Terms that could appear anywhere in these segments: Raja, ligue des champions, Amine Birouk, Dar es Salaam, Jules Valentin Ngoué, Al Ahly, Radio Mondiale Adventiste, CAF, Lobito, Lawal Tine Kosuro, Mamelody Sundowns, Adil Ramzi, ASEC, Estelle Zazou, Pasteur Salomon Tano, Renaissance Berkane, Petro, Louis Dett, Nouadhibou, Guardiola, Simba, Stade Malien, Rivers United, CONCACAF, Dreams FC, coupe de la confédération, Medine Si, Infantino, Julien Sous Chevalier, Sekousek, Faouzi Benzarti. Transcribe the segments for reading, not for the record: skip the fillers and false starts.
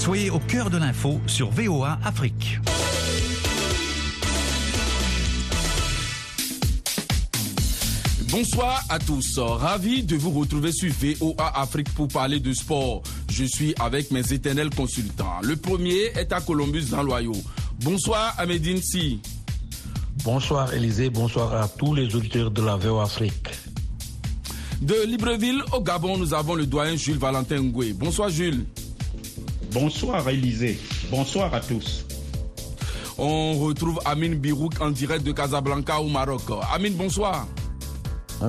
Soyez au cœur de l'info sur VOA Afrique. Bonsoir à tous, ravi de vous retrouver sur VOA Afrique pour parler de sport. Je suis avec mes éternels consultants. Le premier est à Columbus dans l'Ohio. Bonsoir à Medine Si. Bonsoir Élisée, bonsoir à tous les auditeurs de la VOA Afrique. De Libreville au Gabon, nous avons le doyen Jules Valentin Ngoué. Bonsoir Jules. Bonsoir Élisée, bonsoir à tous. On retrouve Amine Birouk en direct de Casablanca au Maroc. Amine, bonsoir.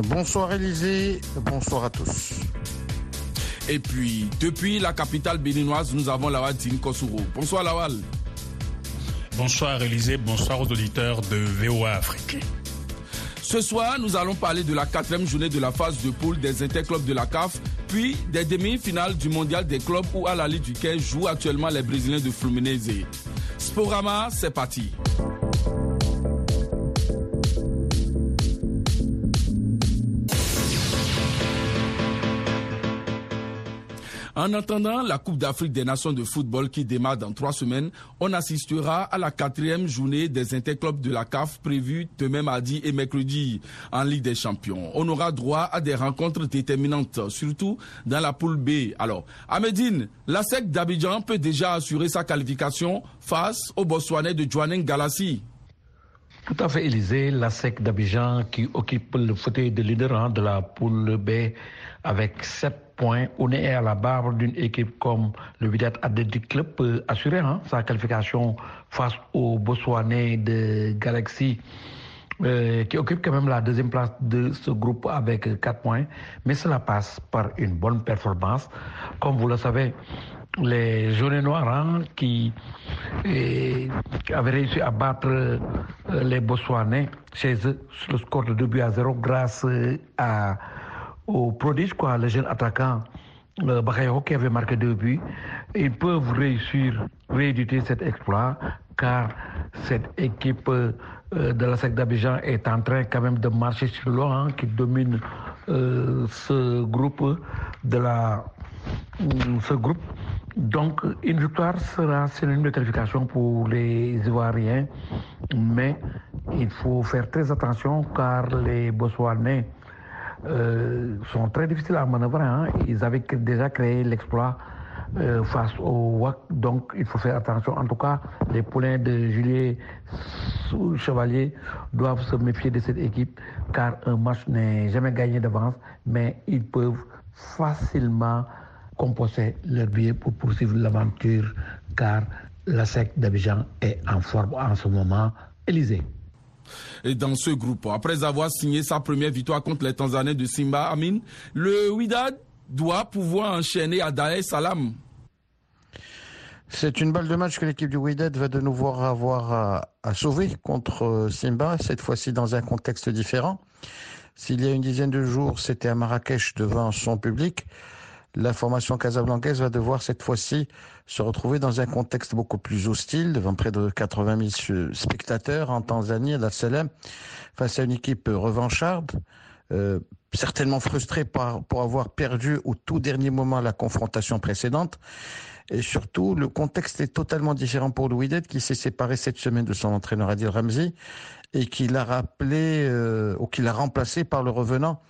Bonsoir Élisée, bonsoir à tous. Et puis, depuis la capitale béninoise, nous avons Lawal Tine Kosuro. Bonsoir Lawal. Bonsoir Élisée, bonsoir aux auditeurs de VOA Afrique. Ce soir, nous allons parler de la 4e journée de la phase de poule des interclubs de la CAF, puis des demi-finales du mondial des clubs où Al Ahly du Caire joue actuellement les Brésiliens de Fluminense. Sporama, c'est parti. En attendant la Coupe d'Afrique des Nations de football qui démarre dans 3 semaines, on assistera à la 4e journée des interclubs de la CAF prévue demain mardi et mercredi en Ligue des Champions. On aura droit à des rencontres déterminantes, surtout dans la poule B. Alors, Ahmedine, l'ASEC d'Abidjan peut déjà assurer sa qualification face au Botswanais de Jwaneng Galassi. Tout à fait, Élisée, l'ASEC d'Abidjan qui occupe le fauteuil de leader de la poule B avec 7 points. On est à la barre d'une équipe comme le Wydad Athletic Club peut assurer sa qualification face au Botswanais de Galaxy qui occupe quand même la 2e place de ce groupe avec 4 points. Mais cela passe par une bonne performance. Comme vous le savez, les Jaunes Noirs qui avaient réussi à battre les Botswanais chez eux sur le score de 2-0 grâce à au prodige, le jeune attaquant Bachairo qui avait marqué 2 buts, ils peuvent rééditer cet exploit car cette équipe de la SEC d'Abidjan est en train quand même de marcher sur l'eau qui domine ce groupe. Donc une victoire sera synonyme de qualification pour les Ivoiriens, mais il faut faire très attention car les Botswanais sont très difficiles à manœuvrer. Ils avaient déjà créé l'exploit face au WAC, donc il faut faire attention. En tout cas, les poulains de Julien Sous Chevalier doivent se méfier de cette équipe car un match n'est jamais gagné d'avance, mais ils peuvent facilement composer leur billet pour poursuivre l'aventure car la SEC d'Abidjan est en forme en ce moment. Élisée. Et dans ce groupe, après avoir signé sa première victoire contre les Tanzaniens de Simba, Amine, le Wydad doit pouvoir enchaîner à Dar es Salaam. C'est une balle de match que l'équipe du Wydad va de nouveau avoir à sauver contre Simba, cette fois-ci dans un contexte différent. S'il y a une dizaine de jours, c'était à Marrakech devant son public, la formation casablancaise va devoir cette fois-ci se retrouver dans un contexte beaucoup plus hostile, devant près de 80 000 spectateurs en Tanzanie, à Dar es Salaam, face à une équipe revancharde, certainement frustrée pour avoir perdu au tout dernier moment la confrontation précédente. Et surtout, le contexte est totalement différent pour Louis Dett, qui s'est séparé cette semaine de son entraîneur Adil Ramzi et qui l'a rappelé ou qui l'a remplacé par le revenant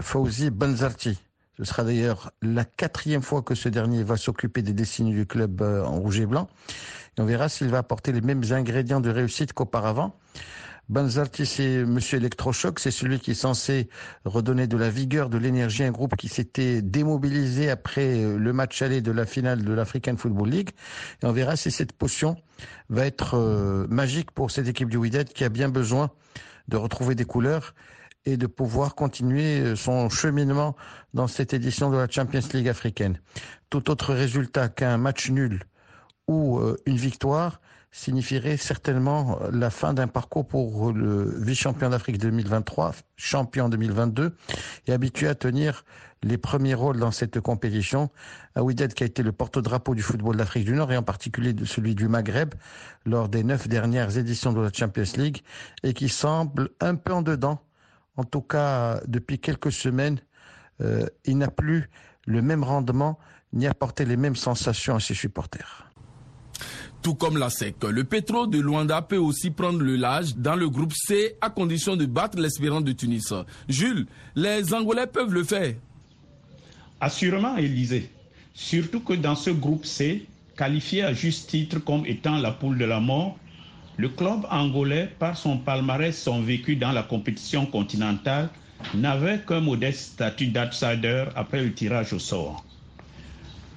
Faouzi Benzarti. Ce sera d'ailleurs la 4e fois que ce dernier va s'occuper des destinées du club en rouge et blanc. Et on verra s'il va apporter les mêmes ingrédients de réussite qu'auparavant. Benzarti, c'est monsieur électrochoc, c'est celui qui est censé redonner de la vigueur, de l'énergie à un groupe qui s'était démobilisé après le match aller de la finale de l'African Football League. Et on verra si cette potion va être magique pour cette équipe du Wydad qui a bien besoin de retrouver des couleurs et de pouvoir continuer son cheminement dans cette édition de la Champions League africaine. Tout autre résultat qu'un match nul ou une victoire signifierait certainement la fin d'un parcours pour le vice-champion d'Afrique 2023, champion 2022, et habitué à tenir les premiers rôles dans cette compétition. Wydad qui a été le porte-drapeau du football d'Afrique du Nord et en particulier de celui du Maghreb lors des 9 dernières éditions de la Champions League et qui semble un peu en dedans. En tout cas, depuis quelques semaines, il n'a plus le même rendement ni apporter les mêmes sensations à ses supporters. Tout comme l'ASEC, le Petro de Luanda peut aussi prendre le large dans le groupe C à condition de battre l'Espérance de Tunis. Jules, les Angolais peuvent le faire. Assurément, Élisée. Surtout que dans ce groupe C, qualifié à juste titre comme étant la poule de la mort, le club angolais, par son palmarès, son vécu dans la compétition continentale, n'avait qu'un modeste statut d'outsider après le tirage au sort.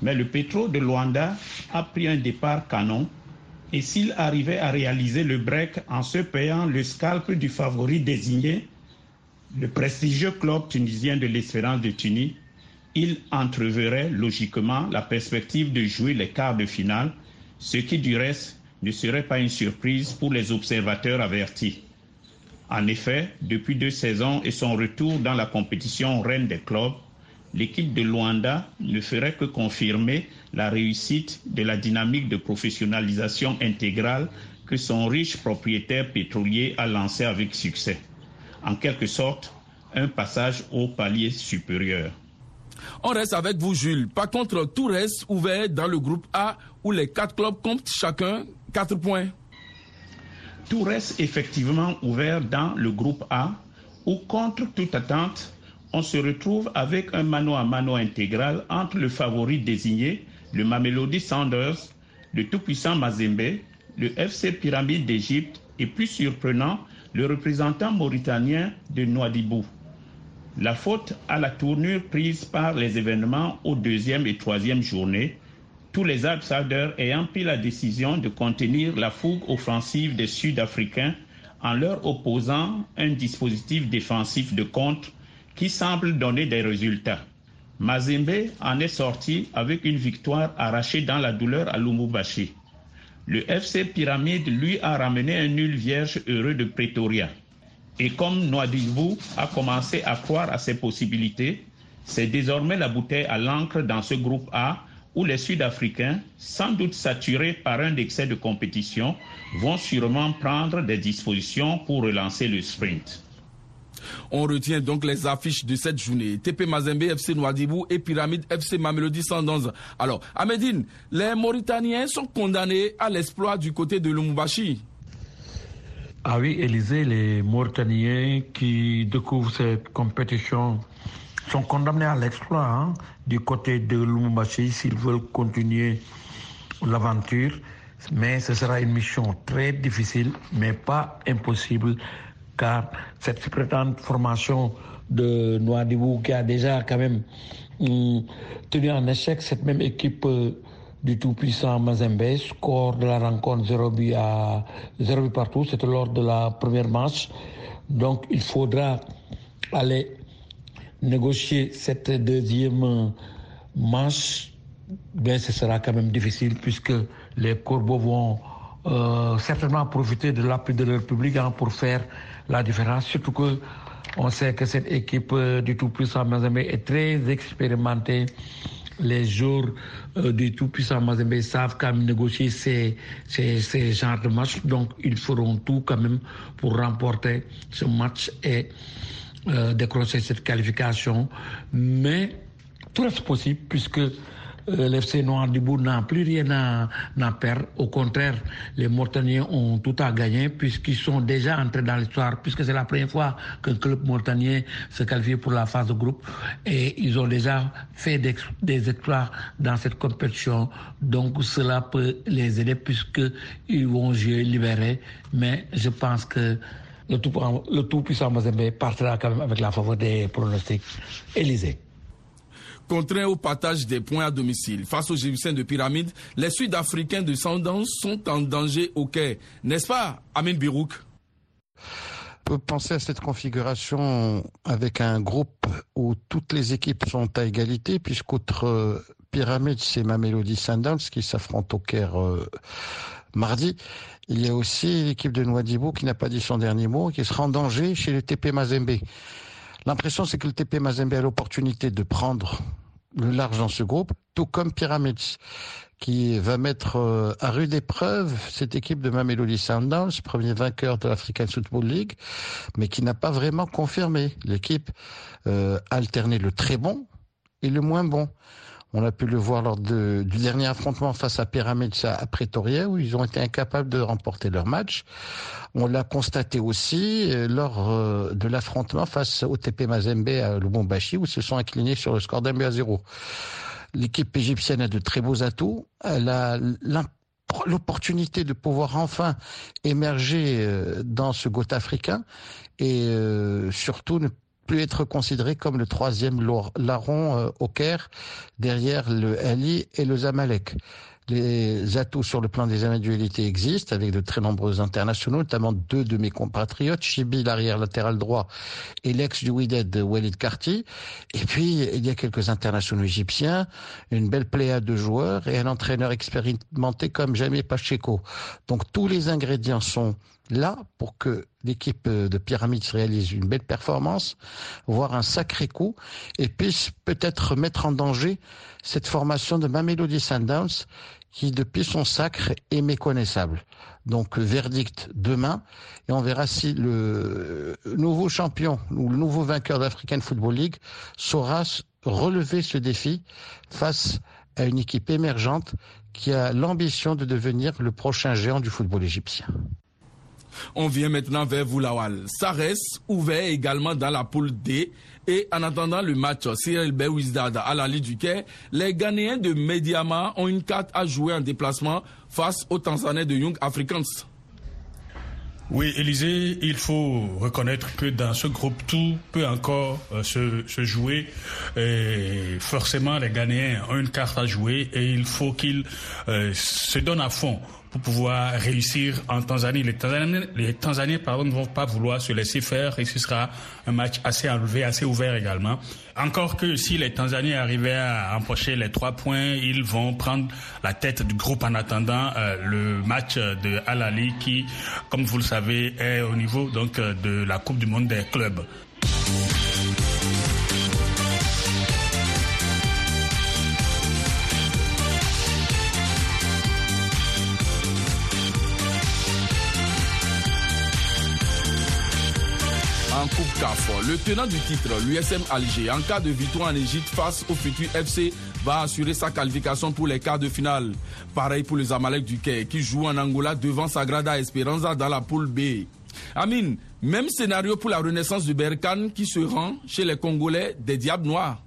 Mais le Petro de Luanda a pris un départ canon et s'il arrivait à réaliser le break en se payant le scalp du favori désigné, le prestigieux club tunisien de l'Espérance de Tunis, il entreverrait logiquement la perspective de jouer les quarts de finale, ce qui du reste ne serait pas une surprise pour les observateurs avertis. En effet, depuis 2 saisons et son retour dans la compétition reine des clubs, l'équipe de Luanda ne ferait que confirmer la réussite de la dynamique de professionnalisation intégrale que son riche propriétaire pétrolier a lancée avec succès. En quelque sorte, un passage au palier supérieur. On reste avec vous, Jules. Par contre, tout reste ouvert dans le groupe A où les 4 clubs comptent chacun 4 points. Tout reste effectivement ouvert dans le groupe A où, contre toute attente, on se retrouve avec un mano-à-mano intégral entre le favori désigné, le Mamelody Sundowns, le tout-puissant Mazembe, le FC Pyramide d'Égypte et, plus surprenant, le représentant mauritanien de Nouadhibou. La faute à la tournure prise par les événements aux 2e et 3e journées, tous les outsiders ayant pris la décision de contenir la fougue offensive des Sud-Africains en leur opposant un dispositif défensif de contre qui semble donner des résultats. Mazembe en est sorti avec une victoire arrachée dans la douleur à Lubumbashi. Le FC Pyramide, lui, a ramené un nul vierge heureux de Pretoria. Et comme Nouadhibou a commencé à croire à ses possibilités, c'est désormais la bouteille à l'encre dans ce groupe A où les Sud-Africains, sans doute saturés par un excès de compétition, vont sûrement prendre des dispositions pour relancer le sprint. On retient donc les affiches de cette journée. TP Mazembe, FC Nouadhibou et Pyramide FC Mamelody Sundowns. Alors, Ahmedine, les Mauritaniens sont condamnés à l'exploit du côté de Lubumbashi. Ah oui, Élisée, les Mauritaniens qui découvrent cette compétition sont condamnés à l'exploit du côté de Lubumbashi s'ils veulent continuer l'aventure. Mais ce sera une mission très difficile, mais pas impossible, car cette prétendue formation de Nouadhibou qui a déjà quand même tenu en échec cette même équipe du tout-puissant Mazembe, score de la rencontre 0 but partout, c'était lors de la première manche. Donc il faudra aller négocier cette 2e manche, mais ce sera quand même difficile puisque les corbeaux vont certainement profiter de l'appui de leur public pour faire la différence, surtout que on sait que cette équipe du tout-puissant Mazembe est très expérimentée. Les joueurs du tout-puissant Mazembe savent quand même négocier ces genres de matchs, donc ils feront tout quand même pour remporter ce match et décrocher cette qualification. Mais tout reste possible puisque l'FC Nouadhibou n'a plus rien à perdre. Au contraire, les Mauritaniens ont tout à gagner puisqu'ils sont déjà entrés dans l'histoire, puisque c'est la première fois qu'un club mauritanien se qualifie pour la phase de groupe et ils ont déjà fait des exploits dans cette compétition. Donc cela peut les aider puisqu'ils vont jouer libérés. Mais je pense que le tout-puissant Mazembe partira quand même avec la faveur des pronostics. Élysée. Contraints au partage des points à domicile face aux Égyptiens de Pyramide, les Sud-Africains de Sundowns sont en danger au Caire. N'est-ce pas, Amin Birouk? On peut penser à cette configuration avec un groupe où toutes les équipes sont à égalité, puisqu'outre Pyramide, c'est Mamelody Sundowns qui s'affrontent au Caire mardi. Il y a aussi l'équipe de Nouadhibou qui n'a pas dit son dernier mot et qui sera en danger chez le TP Mazembe. L'impression, c'est que le TP Mazembe a l'opportunité de prendre le large dans ce groupe, tout comme Pyramids, qui va mettre à rude épreuve cette équipe de Mamelody Sundowns, premier vainqueur de l'African Football League, mais qui n'a pas vraiment confirmé. L'équipe a alterné le très bon et le moins bon. On a pu le voir lors du dernier affrontement face à Pyramide à Pretoria, où ils ont été incapables de remporter leur match. On l'a constaté aussi lors de l'affrontement face au TP Mazembe à Lubumbashi, où ils se sont inclinés sur le score d'1-0. L'équipe égyptienne a de très beaux atouts. Elle a l'opportunité de pouvoir enfin émerger dans ce GOAT africain et surtout ne plus être considéré comme le troisième larron au Caire derrière le Ahly et le Zamalek. Les atouts sur le plan des individualités existent avec de très nombreux internationaux, notamment deux de mes compatriotes, Chibi, l'arrière latéral droit, et l'ex du Wydad, Walid Karti. Et puis, il y a quelques internationaux égyptiens, une belle pléiade de joueurs et un entraîneur expérimenté comme Jamie Pacheco. Donc, tous les ingrédients sont là pour que l'équipe de Pyramide réalise une belle performance, voire un sacré coup, et puisse peut-être mettre en danger cette formation de Mamelody Sundowns qui, depuis son sacre, est méconnaissable. Donc, verdict demain, et on verra si le nouveau champion ou le nouveau vainqueur d'African Football League saura relever ce défi face à une équipe émergente qui a l'ambition de devenir le prochain géant du football égyptien. On vient maintenant vers vous, Lawal. Ça reste ouvert également dans la poule D. Et en attendant le match Cyril Belouizdad à l'Ali du Caire, les Ghanéens de Mediaman ont une carte à jouer en déplacement face aux Tanzaniens de Young Africans. Oui, Élisée, il faut reconnaître que dans ce groupe, tout peut encore se jouer. Et forcément, les Ghanéens ont une carte à jouer et il faut qu'ils se donnent à fond pour pouvoir réussir en Tanzanie. Les Tanzaniens, ne vont pas vouloir se laisser faire et ce sera un match assez enlevé, assez ouvert également. Encore que si les Tanzaniens arrivaient à empocher les 3 points, ils vont prendre la tête du groupe en attendant le match de Al Ahly qui, comme vous le savez, est au niveau donc de la Coupe du Monde des clubs. Coupe CAF, le tenant du titre, l'USM Alger, en cas de victoire en Égypte face au futur FC, va assurer sa qualification pour les quarts de finale. Pareil pour les Amalek du Caire, qui jouent en Angola devant Sagrada Esperanza dans la poule B. Amine, même scénario pour la Renaissance de Berkane qui se rend chez les Congolais des Diables Noirs.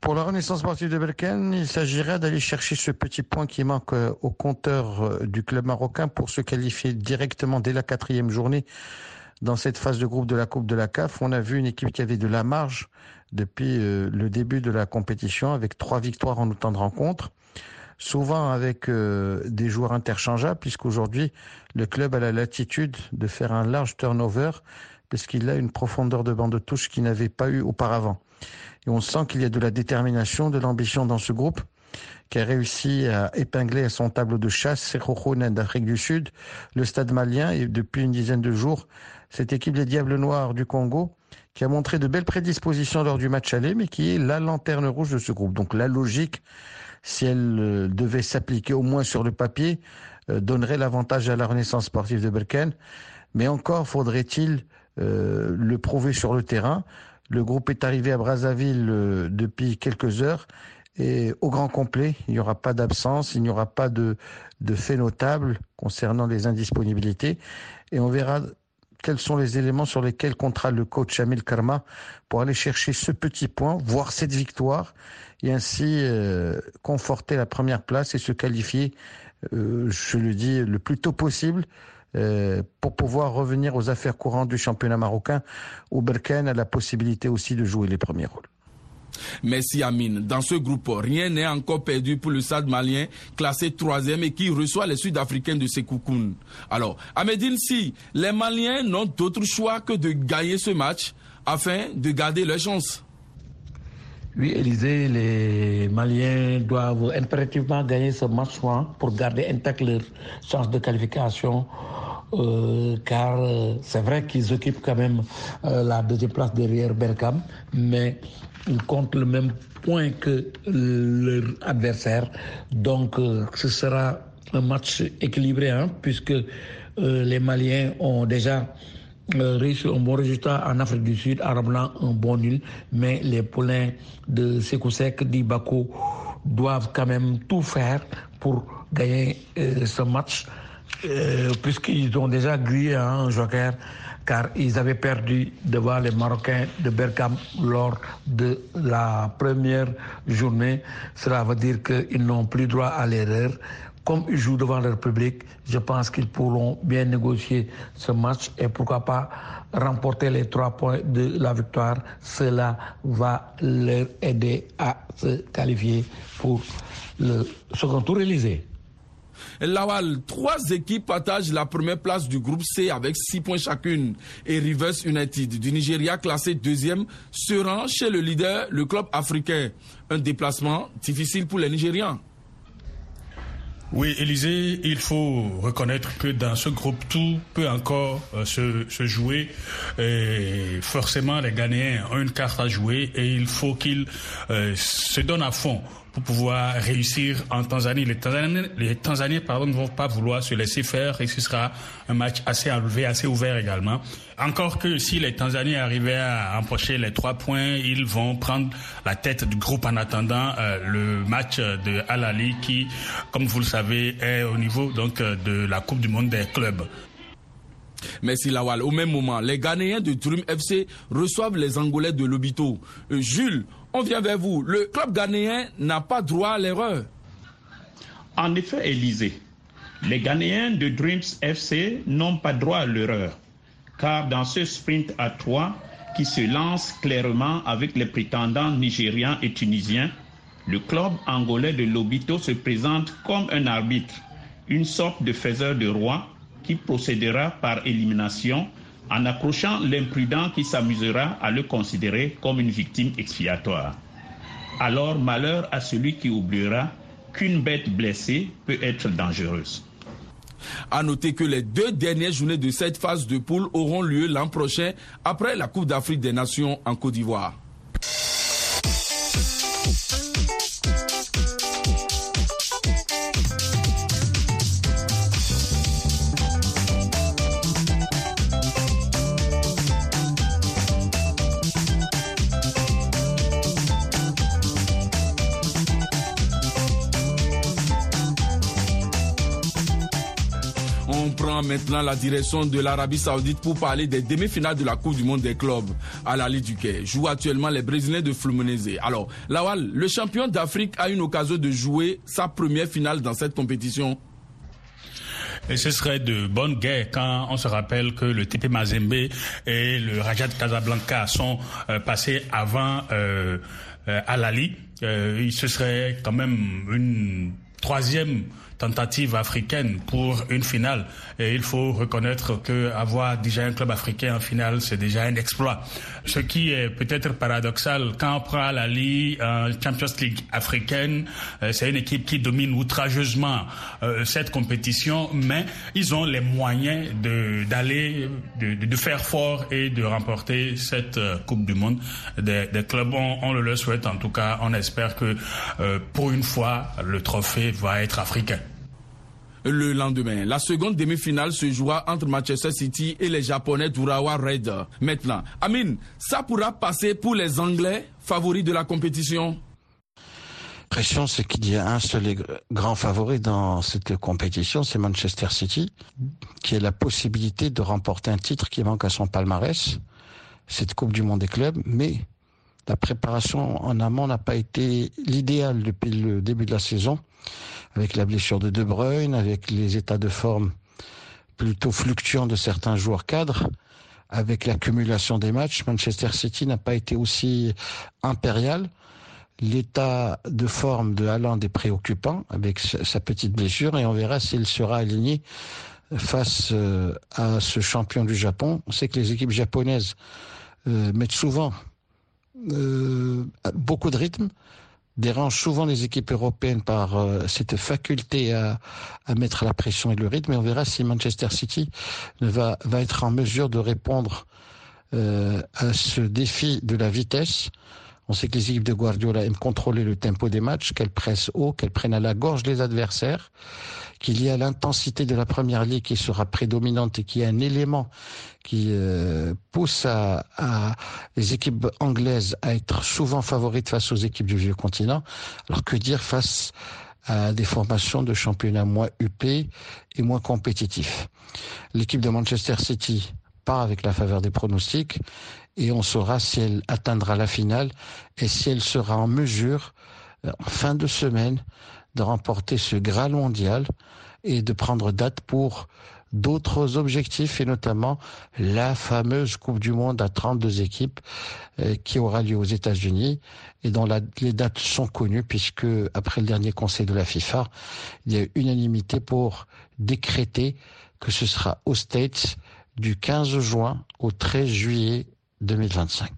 Pour la Renaissance sportive de Berkane, il s'agira d'aller chercher ce petit point qui manque au compteur du club marocain pour se qualifier directement dès la 4e journée. Dans cette phase de groupe de la Coupe de la CAF, on a vu une équipe qui avait de la marge depuis le début de la compétition, avec 3 victoires en autant de rencontres, souvent avec des joueurs interchangeables, puisqu'aujourd'hui, le club a la latitude de faire un large turnover, puisqu'il a une profondeur de bande de touche qu'il n'avait pas eu auparavant. Et on sent qu'il y a de la détermination, de l'ambition dans ce groupe, qui a réussi à épingler à son tableau de chasse Sekousek d'Afrique du Sud, le Stade Malien, et depuis une dizaine de jours, cette équipe des Diables Noirs du Congo, qui a montré de belles prédispositions lors du match aller, mais qui est la lanterne rouge de ce groupe. Donc la logique, si elle devait s'appliquer au moins sur le papier, donnerait l'avantage à la Renaissance sportive de Berkane. Mais encore faudrait-il le prouver sur le terrain. Le groupe est arrivé à Brazzaville depuis quelques heures. Et au grand complet, il n'y aura pas d'absence, il n'y aura pas de fait notable concernant les indisponibilités. Et on verra quels sont les éléments sur lesquels comptera le coach Hamid Karma pour aller chercher ce petit point, voire cette victoire, et ainsi conforter la première place et se qualifier, je le dis, le plus tôt possible pour pouvoir revenir aux affaires courantes du championnat marocain, où Berkane a la possibilité aussi de jouer les premiers rôles. Merci Amine. Dans ce groupe, rien n'est encore perdu pour le Stade Malien, classé 3e et qui reçoit les Sud-Africains de Sekoukoukoun. Alors, Ahmedine, si les Maliens n'ont d'autre choix que de gagner ce match afin de garder leur chance. Oui, Élisée, les Maliens doivent impérativement gagner ce match pour garder intact leur chance de qualification. Car c'est vrai qu'ils occupent quand même la 2e place derrière Berkane, mais ils comptent le même point que leur adversaire. Donc ce sera un match équilibré, puisque les Maliens ont déjà réussir un bon résultat en Afrique du Sud en ramenant un bon nul, mais les poulains de Sekousek d'Ibako doivent quand même tout faire pour gagner ce match, puisqu'ils ont déjà grillé un joker, car ils avaient perdu devant les Marocains de Berkane lors de la première journée. Cela veut dire qu'ils n'ont plus droit à l'erreur. Comme ils jouent devant leur public, je pense qu'ils pourront bien négocier ce match et pourquoi pas remporter les 3 points de la victoire. Cela va leur aider à se qualifier pour le second tour élysée. Lawal, 3 équipes partagent la première place du groupe C avec 6 points chacune et Rivers United du Nigeria classé 2e se rend chez le leader, le club africain. Un déplacement difficile pour les Nigérians. Oui, Élisée, il faut reconnaître que dans ce groupe, tout peut encore se jouer. Et forcément, les Ghanéens ont une carte à jouer et il faut qu'ils se donnent à fond pour pouvoir réussir en Tanzanie. Les Tanzaniens ne vont pas vouloir se laisser faire et ce sera un match assez enlevé, assez ouvert également. Encore que si les Tanzaniens arrivaient à empocher les 3 points, ils vont prendre la tête du groupe en attendant le match de Al Ahly qui, comme vous le savez, est au niveau de la Coupe du Monde des clubs. Merci Lawal. Au même moment, les Ghanéens de Dreams FC reçoivent les Angolais de Lobito. Jules, on vient vers vous. Le club ghanéen n'a pas droit à l'erreur. En effet, Élisée, les Ghanéens de Dreams FC n'ont pas droit à l'erreur, car dans ce sprint à 3 qui se lance clairement avec les prétendants nigérians et tunisiens, le club angolais de Lobito se présente comme un arbitre, une sorte de faiseur de roi qui procédera par élimination en accrochant l'imprudent qui s'amusera à le considérer comme une victime expiatoire. Alors malheur à celui qui oubliera qu'une bête blessée peut être dangereuse. À noter que les 2 dernières journées de cette phase de poule auront lieu l'an prochain après la Coupe d'Afrique des Nations en Côte d'Ivoire. Maintenant la direction de l'Arabie Saoudite pour parler des demi-finales de la Coupe du Monde des clubs. Al Ahly du Caire joue actuellement les Brésiliens de Fluminense. Alors, Lawal, le champion d'Afrique a une occasion de jouer sa première finale dans cette compétition. Et ce serait de bonne guerre quand on se rappelle que le TP Mazembe et le Raja de Casablanca sont passés avant Al Ahly. Ce serait quand même une 3e tentative africaine pour une finale. Et il faut reconnaître qu'avoir déjà un club africain en finale, c'est déjà un exploit. Ce qui est peut-être paradoxal, quand on prend la Ligue Champions League africaine, c'est une équipe qui domine outrageusement cette compétition, mais ils ont les moyens d'aller faire fort et de remporter cette Coupe du Monde des clubs. On le souhaite en tout cas. On espère que pour une fois, le trophée va être africain. Le lendemain, la seconde demi-finale se jouera entre Manchester City et les Japonais d'Urawa Red. Maintenant, Amine, ça pourra passer pour les Anglais, favoris de la compétition ? La pression, c'est qu'il y a un seul grand favori dans cette compétition, c'est Manchester City, qui a la possibilité de remporter un titre qui manque à son palmarès, cette Coupe du Monde des clubs, mais la préparation en amont n'a pas été l'idéal depuis le début de la saison, avec la blessure de De Bruyne, avec les états de forme plutôt fluctuants de certains joueurs cadres, avec l'accumulation des matchs. Manchester City n'a pas été aussi impérial. L'état de forme de Haaland est préoccupant avec sa petite blessure et on verra s'il sera aligné face à ce champion du Japon. On sait que les équipes japonaises mettent souvent beaucoup de rythme, dérange souvent les équipes européennes par cette faculté à mettre la pression et le rythme, et on verra si Manchester City va être en mesure de répondre à ce défi de la vitesse On sait que les équipes de Guardiola aiment contrôler le tempo des matchs, qu'elles pressent haut, qu'elles prennent à la gorge les adversaires, qu'il y a l'intensité de la première ligue qui sera prédominante et qui est un élément qui pousse à les équipes anglaises à être souvent favorites face aux équipes du vieux continent. Alors que dire face à des formations de championnat moins huppées et moins compétitifs. L'équipe de Manchester City part avec la faveur des pronostics et on saura si elle atteindra la finale et si elle sera en mesure, en fin de semaine, de remporter ce Graal mondial et de prendre date pour d'autres objectifs et notamment la fameuse Coupe du Monde à 32 équipes qui aura lieu aux États-Unis et dont les dates sont connues puisque après le dernier conseil de la FIFA, il y a eu unanimité pour décréter que ce sera aux States du 15 juin au 13 juillet 2025.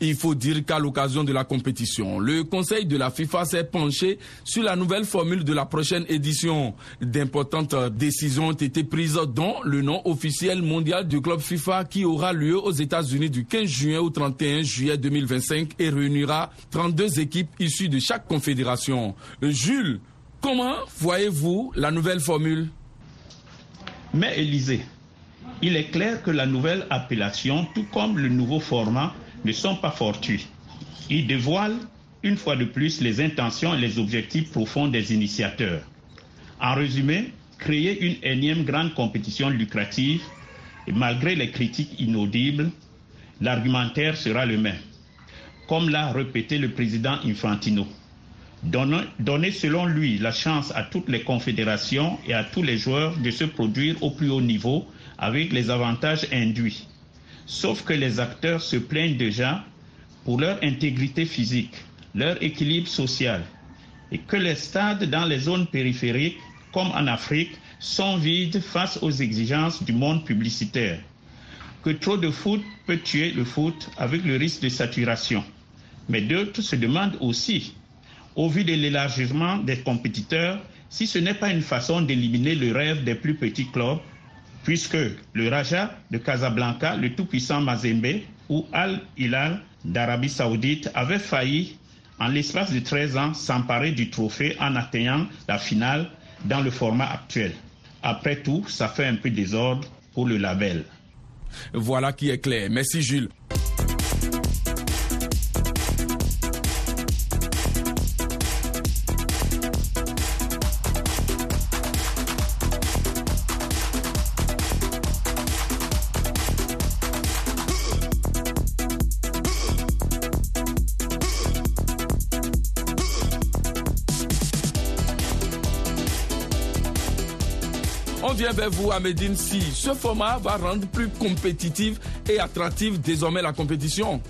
Il faut dire qu'à l'occasion de la compétition, le Conseil de la FIFA s'est penché sur la nouvelle formule de la prochaine édition. D'importantes décisions ont été prises, dont le nom officiel mondial du club FIFA qui aura lieu aux États-Unis du 15 juin au 31 juillet 2025 et réunira 32 équipes issues de chaque confédération. Jules, comment voyez-vous la nouvelle formule ? Mais Élisée, il est clair que la nouvelle appellation, tout comme le nouveau format, ne sont pas fortuits. Ils dévoilent, une fois de plus, les intentions et les objectifs profonds des initiateurs. En résumé, créer une énième grande compétition lucrative, et malgré les critiques inaudibles, l'argumentaire sera le même. Comme l'a répété le président Infantino, donner selon lui la chance à toutes les confédérations et à tous les joueurs de se produire au plus haut niveau avec les avantages induits. Sauf que les acteurs se plaignent déjà pour leur intégrité physique, leur équilibre social, et que les stades dans les zones périphériques, comme en Afrique, sont vides face aux exigences du monde publicitaire. Que trop de foot peut tuer le foot avec le risque de saturation. Mais d'autres se demandent aussi, au vu de l'élargissement des compétiteurs, si ce n'est pas une façon d'éliminer le rêve des plus petits clubs, puisque le Raja de Casablanca, le tout-puissant Mazembe ou Al Hilal d'Arabie Saoudite avaient failli, en l'espace de 13 ans, s'emparer du trophée en atteignant la finale dans le format actuel. Après tout, ça fait un peu désordre pour le label. Voilà qui est clair. Merci Jules. Vers vous à Medine, si ce format va rendre plus compétitive et attractive désormais la compétition.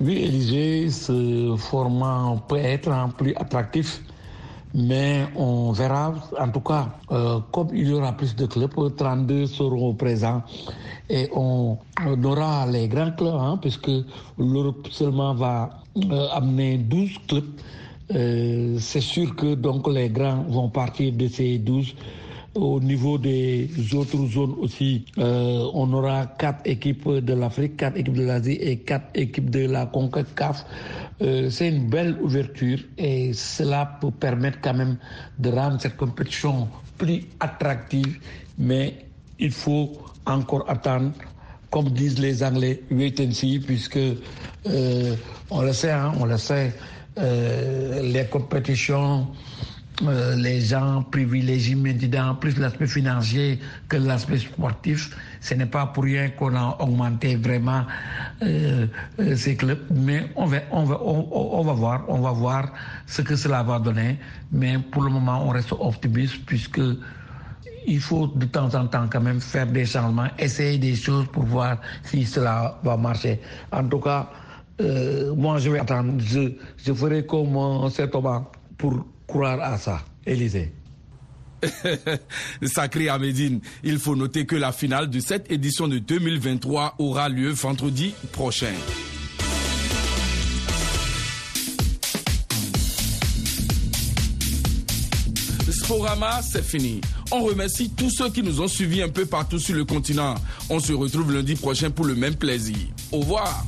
Oui, Élisée, ce format peut être plus attractif, mais on verra. En tout cas, comme il y aura plus de clubs, 32 seront présents et on aura les grands clubs, puisque l'Europe seulement va amener 12 clubs. C'est sûr que donc les grands vont partir de ces 12. Au niveau des autres zones aussi, on aura 4 équipes de l'Afrique, 4 équipes de l'Asie et 4 équipes de la CONCACAF. C'est une belle ouverture et cela peut permettre quand même de rendre cette compétition plus attractive. Mais il faut encore attendre, comme disent les Anglais, wait and see, puisque on le sait, les compétitions... les gens privilégient maintenant plus l'aspect financier que l'aspect sportif. Ce n'est pas pour rien qu'on a augmenté vraiment ces clubs, mais on va voir ce que cela va donner. Mais pour le moment, on reste optimiste puisque il faut de temps en temps quand même faire des changements, essayer des choses pour voir si cela va marcher. En tout cas, moi je vais attendre. Je ferai comme Thomas pour croire à ça, Élisée. Sacré Amédine, il faut noter que la finale de cette édition de 2023 aura lieu vendredi prochain. Sporama, c'est fini. On remercie tous ceux qui nous ont suivis un peu partout sur le continent. On se retrouve lundi prochain pour le même plaisir. Au revoir.